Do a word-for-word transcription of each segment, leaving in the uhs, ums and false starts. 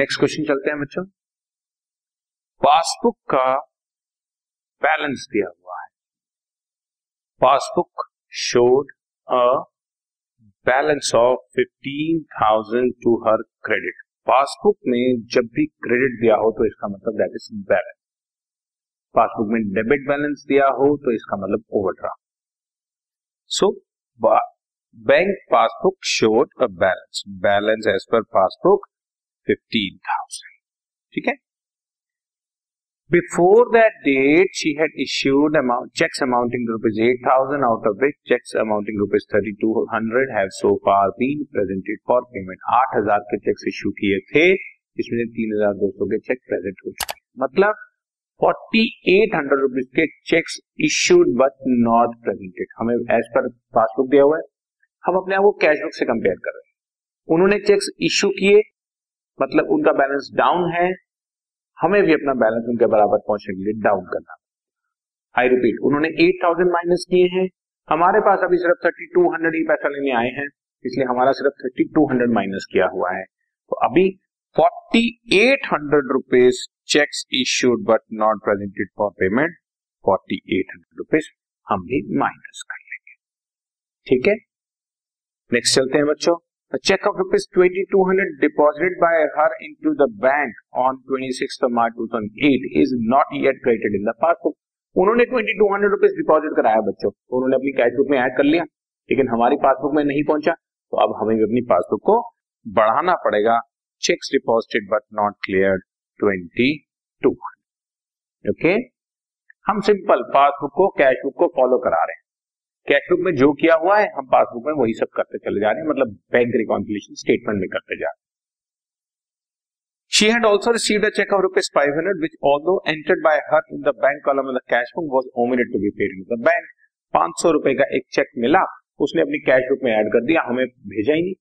Next question चलते हैं बच्चों। पासबुक का बैलेंस दिया हुआ है, passbook showed a balance of fifteen thousand to her credit. Passbook में जब भी क्रेडिट दिया हो तो इसका मतलब दैट इज बैलेंस, पासबुक में डेबिट बैलेंस दिया हो तो इसका मतलब overdraft. So bank passbook showed a balance, balance as per passbook fifteen thousand, ठीक है। Before that date, she had issued amount, checks amounting to rupees eight thousand, out of which checks amounting to rupees thirty-two hundred have so far been presented for payment. eight thousand के checks issue किए थे, इसमें से तीन हज़ार दो सौ के चेक प्रेजेंट हो चुके, मतलब फोर्टी एट हंड्रेड रुपीज के cheques issued but not presented। हमें as per पासबुक दिया हुआ है, हम अपने आप को कैशबुक से कंपेयर कर रहे हैं। उन्होंने चेक्स इश्यू किए मतलब उनका बैलेंस डाउन है, हमें भी अपना बैलेंस उनके बराबर पहुंचने के लिए डाउन करना। आई रिपीट, उन्होंने एट थाउजेंड माइनस किए हैं, हमारे पास अभी सिर्फ थर्टी टू हंड्रेड ही पैसा लेने आए हैं, इसलिए हमारा सिर्फ थर्टी टू हंड्रेड माइनस किया हुआ है। तो अभी forty eight hundred rupees cheques issued but not presented for payment, forty eight hundred rupees हम भी माइनस कर लेंगे, ठीक है। नेक्स्ट चलते हैं बच्चों। Cheque of rupees twenty two hundred deposited by her into the bank on twenty sixth of March two thousand eight is not yet credited in the passbook. उन्होंने twenty two hundred rupees deposit कराया बच्चों, उन्होंने अपनी cashbook में add कर लिया लेकिन हमारी पासबुक में नहीं पहुंचा, तो अब हमें भी अपनी पासबुक को बढ़ाना पड़ेगा। Cheques deposited but not cleared twenty two hundred. Okay, हम सिंपल पासबुक को कैशबुक को फॉलो करा रहे हैं, कैशबुक में जो किया हुआ है हम पासबुक में वही सब करते चले जा रहे हैं, मतलब बैंक रिकॉन्सिलिएशन स्टेटमेंट में करते जा रहे हैं। She had also received a check of rupees five hundred, which although entered by her in the bank column in the cash book was omitted to be paid in the bank। पाँच सौ रुपए का एक check मिला, उसने अपनी cashbook में add कर दिया, हमें भेजा ही नहीं,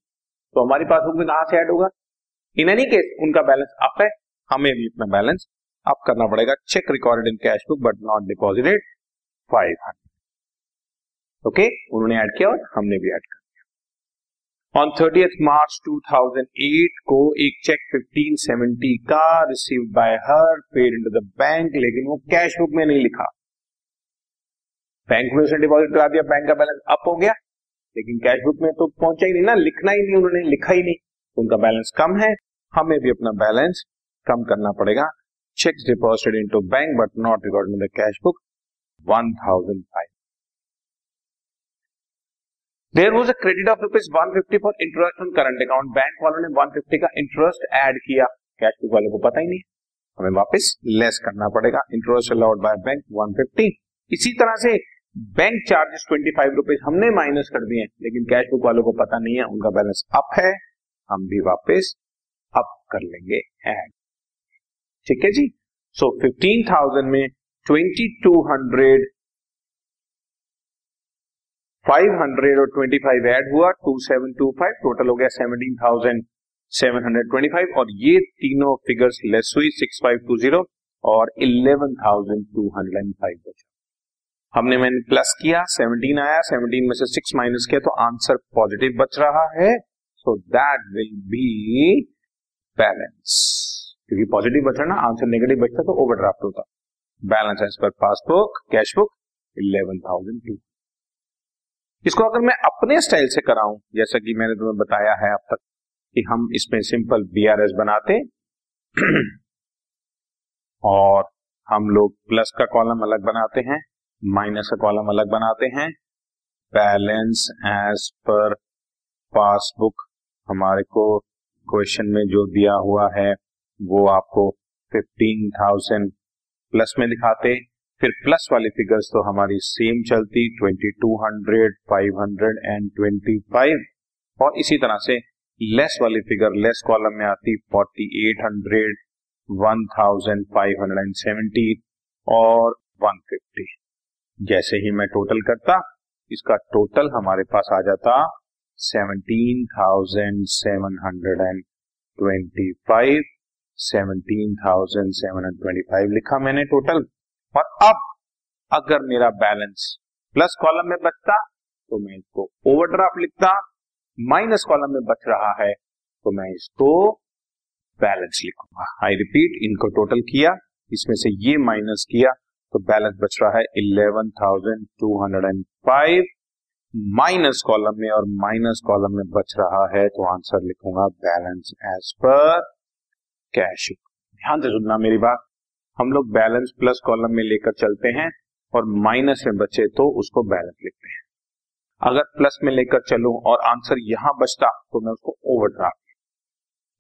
तो हमारी पासबुक में कहां से ऐड होगा। इन एनी केस उनका बैलेंस अप है, हमें भी अपना बैलेंस अप करना पड़ेगा। Cheque recorded in cash book but not deposited five hundred. Okay okay, उन्होंने ऐड किया और हमने भी ऐड कर दिया। On thirtieth March two thousand eight को एक चेक फिफ्टीन सेवेंटी का received by her paid into the bank, लेकिन वो कैश बुक में नहीं लिखा। बैंक में उसने डिपॉजिट करा दिया, बैंक का बैलेंस अप हो गया, लेकिन कैश बुक में तो पहुंचा ही नहीं ना, लिखना ही नहीं, उन्होंने लिखा ही नहीं, उनका बैलेंस कम है, हमें भी अपना बैलेंस कम करना पड़ेगा। Cheque deposited into bank but not recorded in the cash book one thousand five. There was a credit of rupees one fifty for interest on current account। Bank वालों ने one fifty का interest add किया, cash book वालों को पता ही नहीं, हमें वापस लेस करना पड़ेगा। Interest allowed by bank one fifty। इसी तरह से बैंक चार्जेस पच्चीस रुपीस हमने माइनस कर दिए, लेकिन कैश बुक वालों को पता नहीं है, उनका बैलेंस अप है, हम भी वापस अप कर लेंगे ऐड, ठीक है जी। सो so, फिफ्टीन थाउजेंड में twenty two hundred, five hundred और ट्वेंटी फाइव ऐड हुआ, two thousand seven hundred twenty five, total हो गया seventeen thousand seven hundred twenty five, और ये तीनों फिगर्स लेस हुई सिक्स्टी फाइव ट्वेंटी और eleven thousand two hundred five. हमने मैंने प्लस किया, सेवनटीन आया, सेवनटीन में से सिक्स माइनस किया तो आंसर पॉजिटिव बच रहा है, so that will be balance. क्योंकि पॉजिटिव बच रहा ना, आंसर नेगेटिव बचता तो ओवरड्राफ्ट होता। Balance as per passbook cash book eleven thousand two. इसको अगर मैं अपने स्टाइल से कराऊं, जैसा कि मैंने तुम्हें बताया है अब तक कि हम इसमें सिंपल बीआरएस बनाते और हम लोग प्लस का कॉलम अलग बनाते हैं, माइनस का कॉलम अलग बनाते हैं, बैलेंस एज पर पासबुक हमारे को क्वेश्चन में जो दिया हुआ है वो आपको फिफ्टीन थाउजेंड प्लस में दिखाते, फिर प्लस वाली फिगर्स तो हमारी सेम चलती twenty two hundred, five hundred and twenty five, और इसी तरह से लेस वाली फिगर लेस कॉलम में आती forty eight hundred, one thousand five hundred seventy और वन फिफ्टी। जैसे ही मैं टोटल करता इसका टोटल हमारे पास आ जाता seventeen thousand seven hundred twenty five, seventeen thousand seven hundred twenty five लिखा मैंने टोटल। और अब अगर मेरा बैलेंस प्लस कॉलम में बचता तो मैं इसको ओवरड्राफ्ट लिखता, माइनस कॉलम में बच रहा है तो मैं इसको बैलेंस लिखूंगा। आई रिपीट, इनको टोटल किया, इसमें से ये माइनस किया तो बैलेंस बच रहा है eleven thousand two hundred and five minus column में, और माइनस कॉलम में बच रहा है तो आंसर लिखूंगा बैलेंस एज पर कैश। ध्यान से सुनना मेरी बात, हम लोग बैलेंस प्लस कॉलम में लेकर चलते हैं और माइनस में बचे तो उसको बैलेंस लिखते हैं। अगर प्लस में लेकर चलूं और आंसर यहां बचता तो मैं उसको ओवरड्राफ्ट,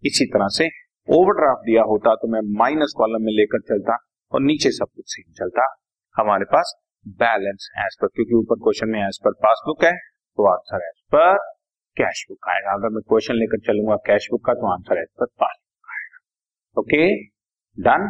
इसी तरह से ओवरड्राफ्ट दिया होता तो मैं माइनस कॉलम में लेकर चलता और नीचे सब कुछ सेम चलता। हमारे पास बैलेंस एज पर, क्योंकि ऊपर क्वेश्चन में एज पर पासबुक है तो answer as per cash book आएगा। अगर मैं क्वेश्चन लेकर चलूंगा कैश बुक का तो आंसर एज पर पासबुक आएगा। Okay done.